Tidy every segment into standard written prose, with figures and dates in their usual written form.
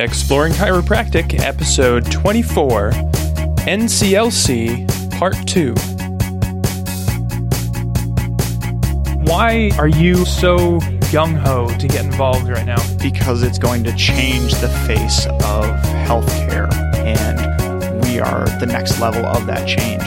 Exploring Chiropractic, Episode 24, NCLC, Part 2. Why are you so gung-ho to get involved right now? Because it's going to change the face of healthcare, and we are the next level of that change.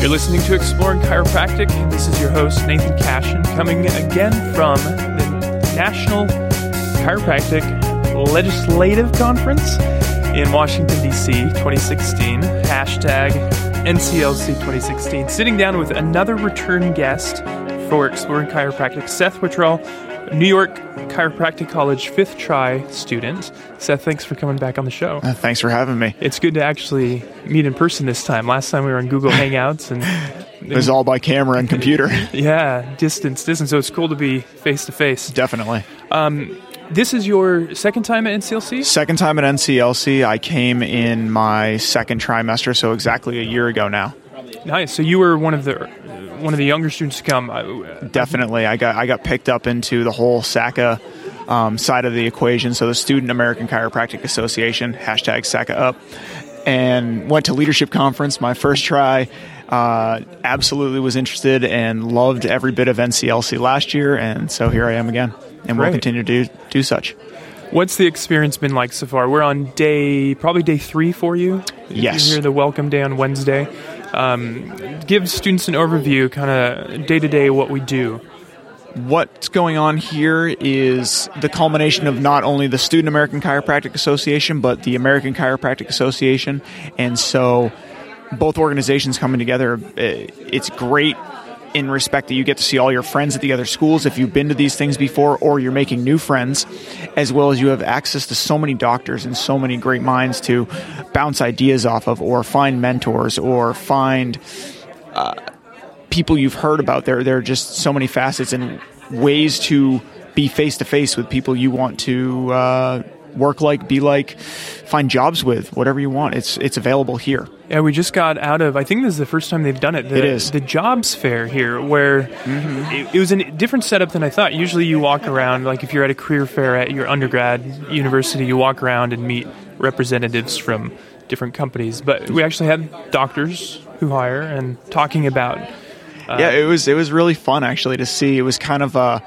You're listening to Exploring Chiropractic, and this is your host, Nathan Cashin, coming again from the National Chiropractic Legislative Conference in Washington, D.C., 2016, hashtag NCLC2016. Sitting down with another return guest for Exploring Chiropractic, Seth Wittrell, New York Chiropractic College 5th Tri student. Seth, thanks for coming back on the show. Thanks for having me. It's good to actually meet in person this time. Last time we were on Google Hangouts. And it was all by camera and computer. Yeah, distance. So it's cool to be face-to-face. Definitely. This is your second time at NCLC? Second time at NCLC. I came in my second trimester, so exactly a year ago now. Nice. So you were one of the younger students to come. Definitely. I got picked up into the whole SACA side of the equation, so the Student American Chiropractic Association, hashtag SACA up, and went to leadership conference my first try. Absolutely was interested and loved every bit of NCLC last year, and so here I am again, and we'll continue to do such. What's the experience been like so far? We're on probably day three for you. Yes. You're here, the welcome day on Wednesday. Give students an overview, kind of day-to-day what we do. What's going on here is the culmination of not only the Student American Chiropractic Association, but the American Chiropractic Association. And so both organizations coming together, it's great in respect that you get to see all your friends at the other schools if you've been to these things before, or you're making new friends, as well as you have access to so many doctors and so many great minds to bounce ideas off of, or find mentors, or find people you've heard about. There are just so many facets and ways to be face-to-face with people you want to work like, be like, find jobs with, whatever you want. It's available here. Yeah, we just got out of, I think this is the first time they've done it. It is. The jobs fair here, where it was a different setup than I thought. Usually you walk around, like if you're at a career fair at your undergrad university, you walk around and meet representatives from different companies. But we actually had doctors who hire and talking about... it was really fun actually to see. It was kind of a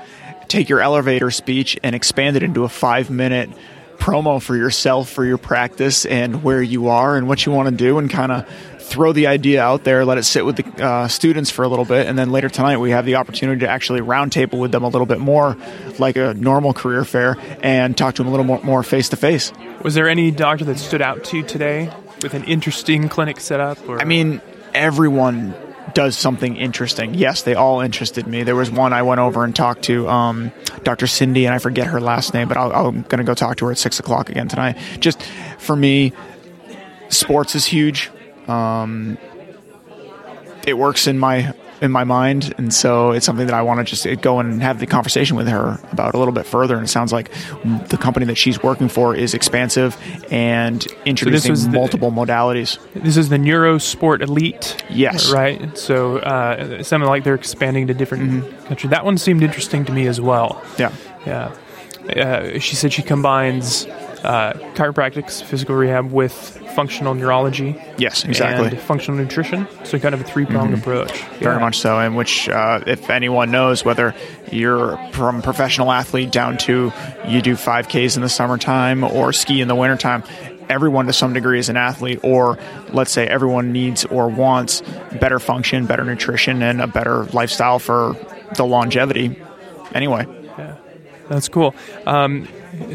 take your elevator speech and expand it into a 5-minute promo for yourself, for your practice, and where you are and what you want to do, and kind of throw the idea out there, let it sit with the students for a little bit, and then later tonight we have the opportunity to actually roundtable with them a little bit more, like a normal career fair, and talk to them a little more face-to-face. Was there any doctor that stood out to you today with an interesting clinic setup? Or? I mean, everyone does something interesting. Yes, they all interested me. There was one I went over and talked to, Dr. Cindy, and I forget her last name, but I'm going to go talk to her at 6 o'clock again tonight. Just for me, sports is huge. It works in my mind, and so it's something that I want to just go and have the conversation with her about a little bit further, and it sounds like the company that she's working for is expansive and introducing multiple modalities. This is the Neurosport Elite. Yes. Right? So it sounded like they're expanding to different countries. That one seemed interesting to me as well. Yeah. Yeah. She said she combines chiropractics, physical rehab, with functional neurology. Yes, exactly. And functional nutrition. So kind of a three-pronged approach. Very much so. And which, if anyone knows, whether you're from professional athlete down to you do 5Ks in the summertime or ski in the wintertime, everyone to some degree is an athlete, or let's say everyone needs or wants better function, better nutrition, and a better lifestyle for the longevity. Anyway. Yeah, that's cool.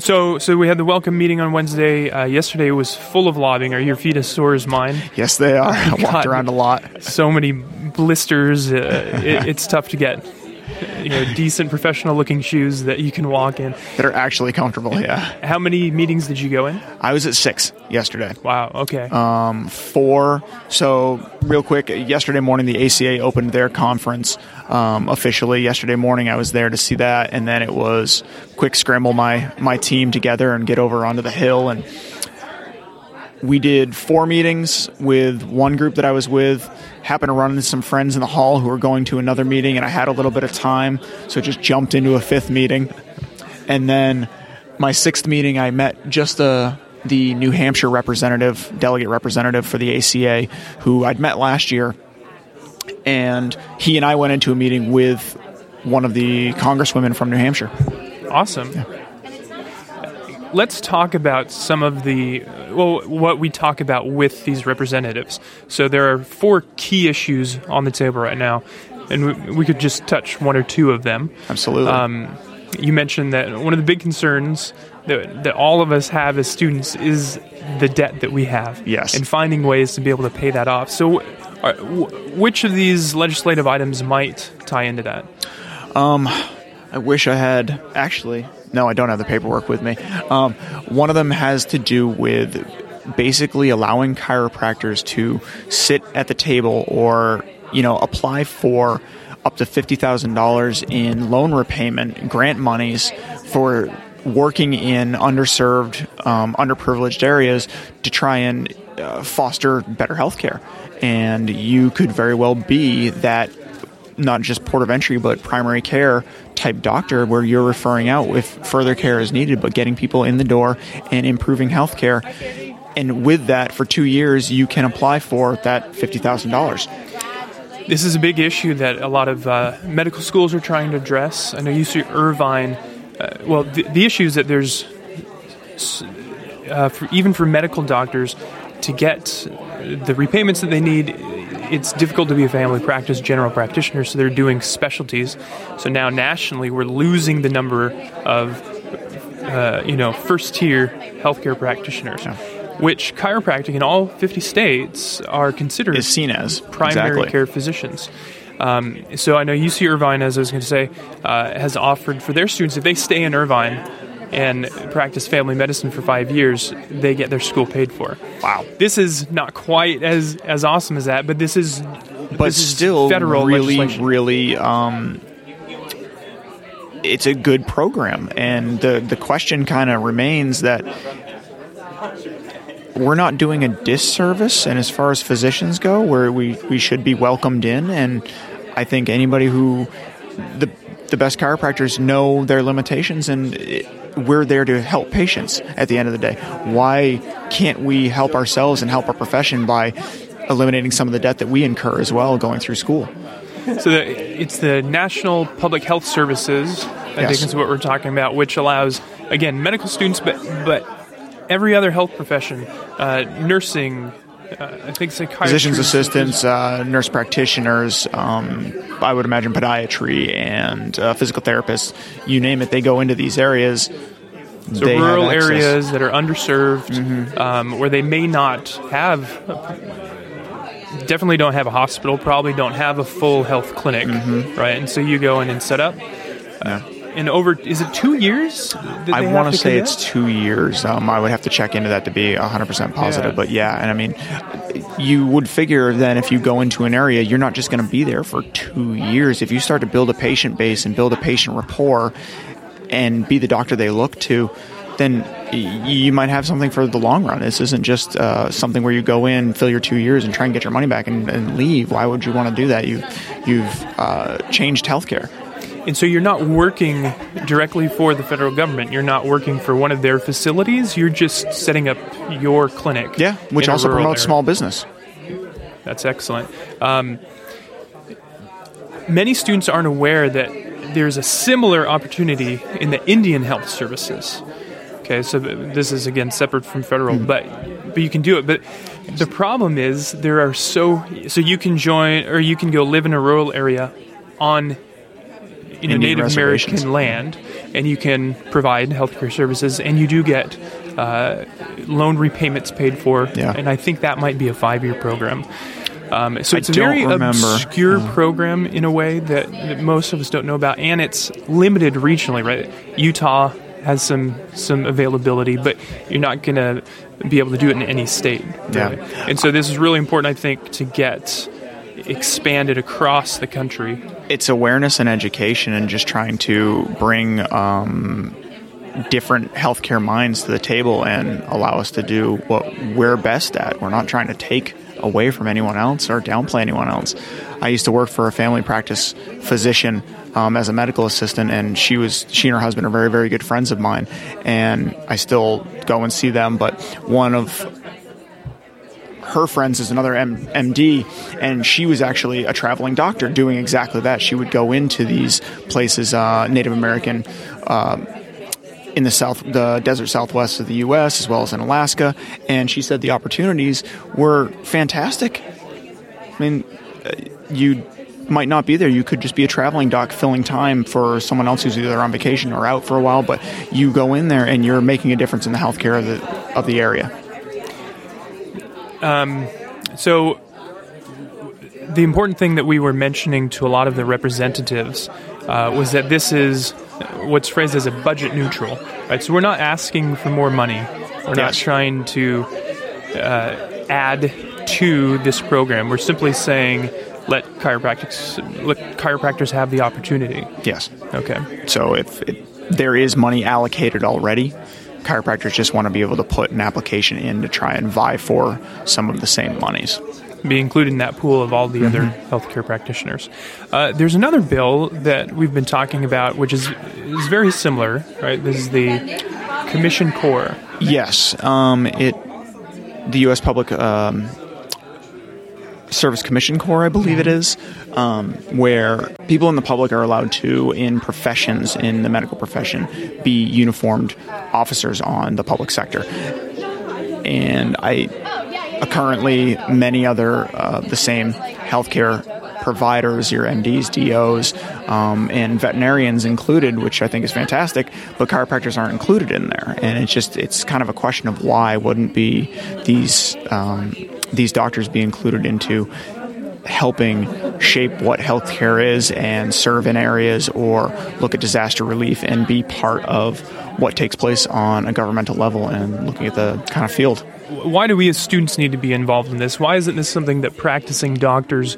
So we had the welcome meeting on Wednesday. Yesterday was full of lobbying. Are your feet as sore as mine? Yes, they are. I walked around a lot. So many blisters. It's tough to get decent professional-looking shoes that you can walk in. That are actually comfortable, yeah. How many meetings did you go in? I was at 6 yesterday. Wow, okay. 4. So real quick, yesterday morning the ACA opened their conference officially. Yesterday morning I was there to see that, and then it was quick scramble my team together and get over onto the Hill, and We did 4 meetings with one group that I was with. Happened to run into some friends in the hall who were going to another meeting, and I had a little bit of time, so just jumped into a 5th meeting. And then my 6th meeting, I met just the New Hampshire representative, delegate representative for the ACA, who I'd met last year. And he and I went into a meeting with one of the congresswomen from New Hampshire. Awesome. Yeah. Let's talk about some of the, what we talk about with these representatives. So there are 4 key issues on the table right now, and we could just touch one or two of them. Absolutely. You mentioned that one of the big concerns that all of us have as students is the debt that we have. Yes. And finding ways to be able to pay that off. So which of these legislative items might tie into that? I wish I had, actually... No, I don't have the paperwork with me. One of them has to do with basically allowing chiropractors to sit at the table or, apply for up to $50,000 in loan repayment, grant monies for working in underserved, underprivileged areas to try and foster better healthcare. And you could very well be that not just port of entry, but primary care type doctor where you're referring out if further care is needed, but getting people in the door and improving healthcare. And with that, for 2 years, you can apply for that $50,000. This is a big issue that a lot of medical schools are trying to address. I know UC Irvine, the issue is that there's, even for medical doctors, to get the repayments that they need, it's difficult to be a family practice general practitioner, so they're doing specialties. So now nationally, we're losing the number of, first-tier healthcare practitioners, yeah, which chiropractic in all 50 states are considered is seen as primary care physicians. So I know UC Irvine, as I was going to say, has offered for their students, if they stay in Irvine and practice family medicine for 5 years, they get their school paid for. Wow. This is not quite as awesome as that, but this is still federal legislation. Really, it's a good program. And the question kind of remains that we're not doing a disservice. And as far as physicians go, where we should be welcomed in. And I think anybody who the best chiropractors know their limitations, and we're there to help patients at the end of the day. Why can't we help ourselves and help our profession by eliminating some of the debt that we incur as well going through school? So it's the National Public Health Services, I think is what we're talking about, which allows, again, medical students, but every other health profession, nursing, I think psychiatry. Physicians' assistants, nurse practitioners, I would imagine podiatry and physical therapists, you name it, they go into these areas. So rural areas that are underserved, mm-hmm, where they may not have, definitely don't have a hospital, probably don't have a full health clinic, mm-hmm, right? And so you go in and set up. Yeah. And is it 2 years? I want to say it's 2 years. I would have to check into that to be 100% positive. Yeah. But yeah, and I mean, you would figure then if you go into an area, you're not just going to be there for 2 years. If you start to build a patient base and build a patient rapport and be the doctor they look to, then you might have something for the long run. This isn't just something where you go in, fill your 2 years, and try and get your money back and leave. Why would you want to do that? You've changed healthcare. And so you're not working directly for the federal government. You're not working for one of their facilities. You're just setting up your clinic. Yeah, which also promotes small business. That's excellent. Many students aren't aware that there's a similar opportunity in the Indian Health Services. Okay, so this is, again, separate from federal, but you can do it. But the problem is there are so you can join or you can go live in a rural area on Native American land, and you can provide healthcare services, and you do get loan repayments paid for, and I think that might be a 5-year program. So it's a very obscure program in a way that most of us don't know about, and it's limited regionally, right? Utah has some availability, but you're not going to be able to do it in any state. Right? Yeah. And so this is really important, I think, to get expanded across the country. It's awareness and education and just trying to bring different healthcare minds to the table and allow us to do what we're best at. We're not trying to take away from anyone else or downplay anyone else. I used to work for a family practice physician as a medical assistant, and she and her husband are very, very good friends of mine, and I still go and see them. But one of her friends is another MD, and she was actually a traveling doctor doing exactly that. She would go into these places, Native American in the south, the desert southwest of the U.S., as well as in Alaska, and she said the opportunities were fantastic. I mean, you might not be there. You could just be a traveling doc filling time for someone else who's either on vacation or out for a while, but you go in there and you're making a difference in the healthcare of the area. So the important thing that we were mentioning to a lot of the representatives was that this is what's phrased as a budget neutral, right? So we're not asking for more money. We're not trying to add to this program. We're simply saying let chiropractors have the opportunity. Yes. Okay. So if there is money allocated already, chiropractors just want to be able to put an application in to try and vie for some of the same monies. Be included in that pool of all the other healthcare practitioners. There's another bill that we've been talking about, which is very similar, right? This is the Commission Corps. Yes. The U.S. Public Service Commission Corps, I believe it is, where people in the public are allowed to, in professions, in the medical profession, be uniformed officers on the public sector. And currently, many other the same healthcare providers, your MDs, DOs, and veterinarians included, which I think is fantastic, but chiropractors aren't included in there. And it's kind of a question of why wouldn't be these doctors be included into helping shape what healthcare is and serve in areas or look at disaster relief and be part of what takes place on a governmental level and looking at the kind of field. Why do we as students need to be involved in this? Why isn't this something that practicing doctors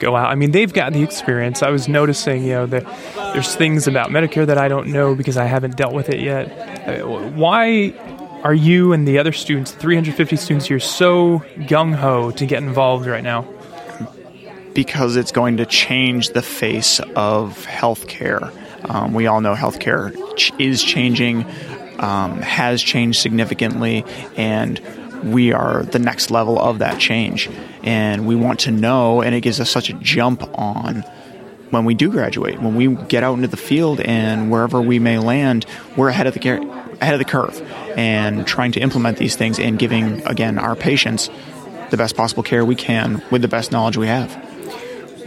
go out? I mean, they've got the experience. I was noticing, that there's things about Medicare that I don't know because I haven't dealt with it yet. Why are you and the other students, 350 students here, so gung-ho to get involved right now? Because it's going to change the face of healthcare. We all know healthcare is changing, has changed significantly, and we are the next level of that change. And we want to know, and it gives us such a jump on when we do graduate, when we get out into the field and wherever we may land, we're ahead of the curve and trying to implement these things and giving, again, our patients the best possible care we can with the best knowledge we have.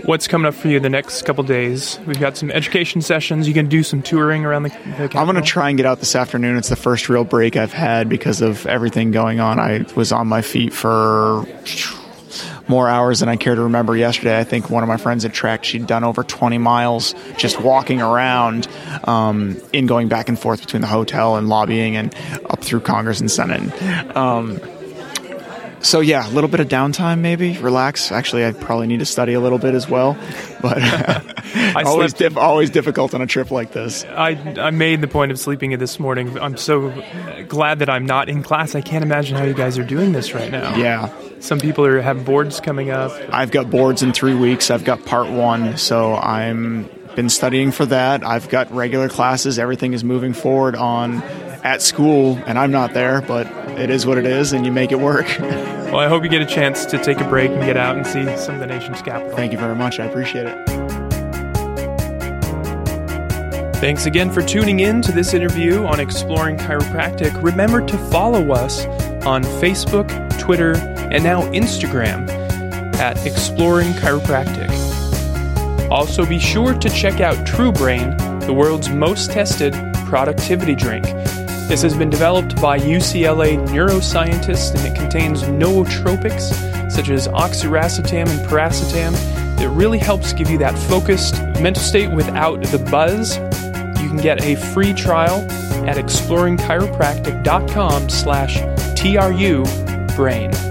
What's coming up for you the next couple days? We've got some education sessions. You can do some touring around the capital. I'm going to try and get out this afternoon. It's the first real break I've had because of everything going on. I was on my feet for more hours than I care to remember yesterday. I think one of my friends had tracked. She'd done over 20 miles just walking around in going back and forth between the hotel and lobbying and up through Congress and Senate. So yeah, a little bit of downtime, maybe relax. Actually, I probably need to study a little bit as well. But always difficult on a trip like this. I made the point of sleeping in this morning. I'm so glad that I'm not in class. I can't imagine how you guys are doing this right now. Yeah, some people have boards coming up. I've got boards in 3 weeks. I've got part one, so I'm been studying for that. I've got regular classes. Everything is moving forward on at school, and I'm not there, but it is what it is, and you make it work. Well, I hope you get a chance to take a break and get out and see some of the nation's capital. Thank you very much. I appreciate it. Thanks again for tuning in to this interview on Exploring Chiropractic. Remember to follow us on Facebook, Twitter, and now Instagram at Exploring Chiropractic. Also, be sure to check out True Brain, the world's most tested productivity drink. This has been developed by UCLA neuroscientists, and it contains nootropics such as oxiracetam and piracetam that really helps give you that focused mental state without the buzz. You can get a free trial at exploringchiropractic.com/TRUBrain.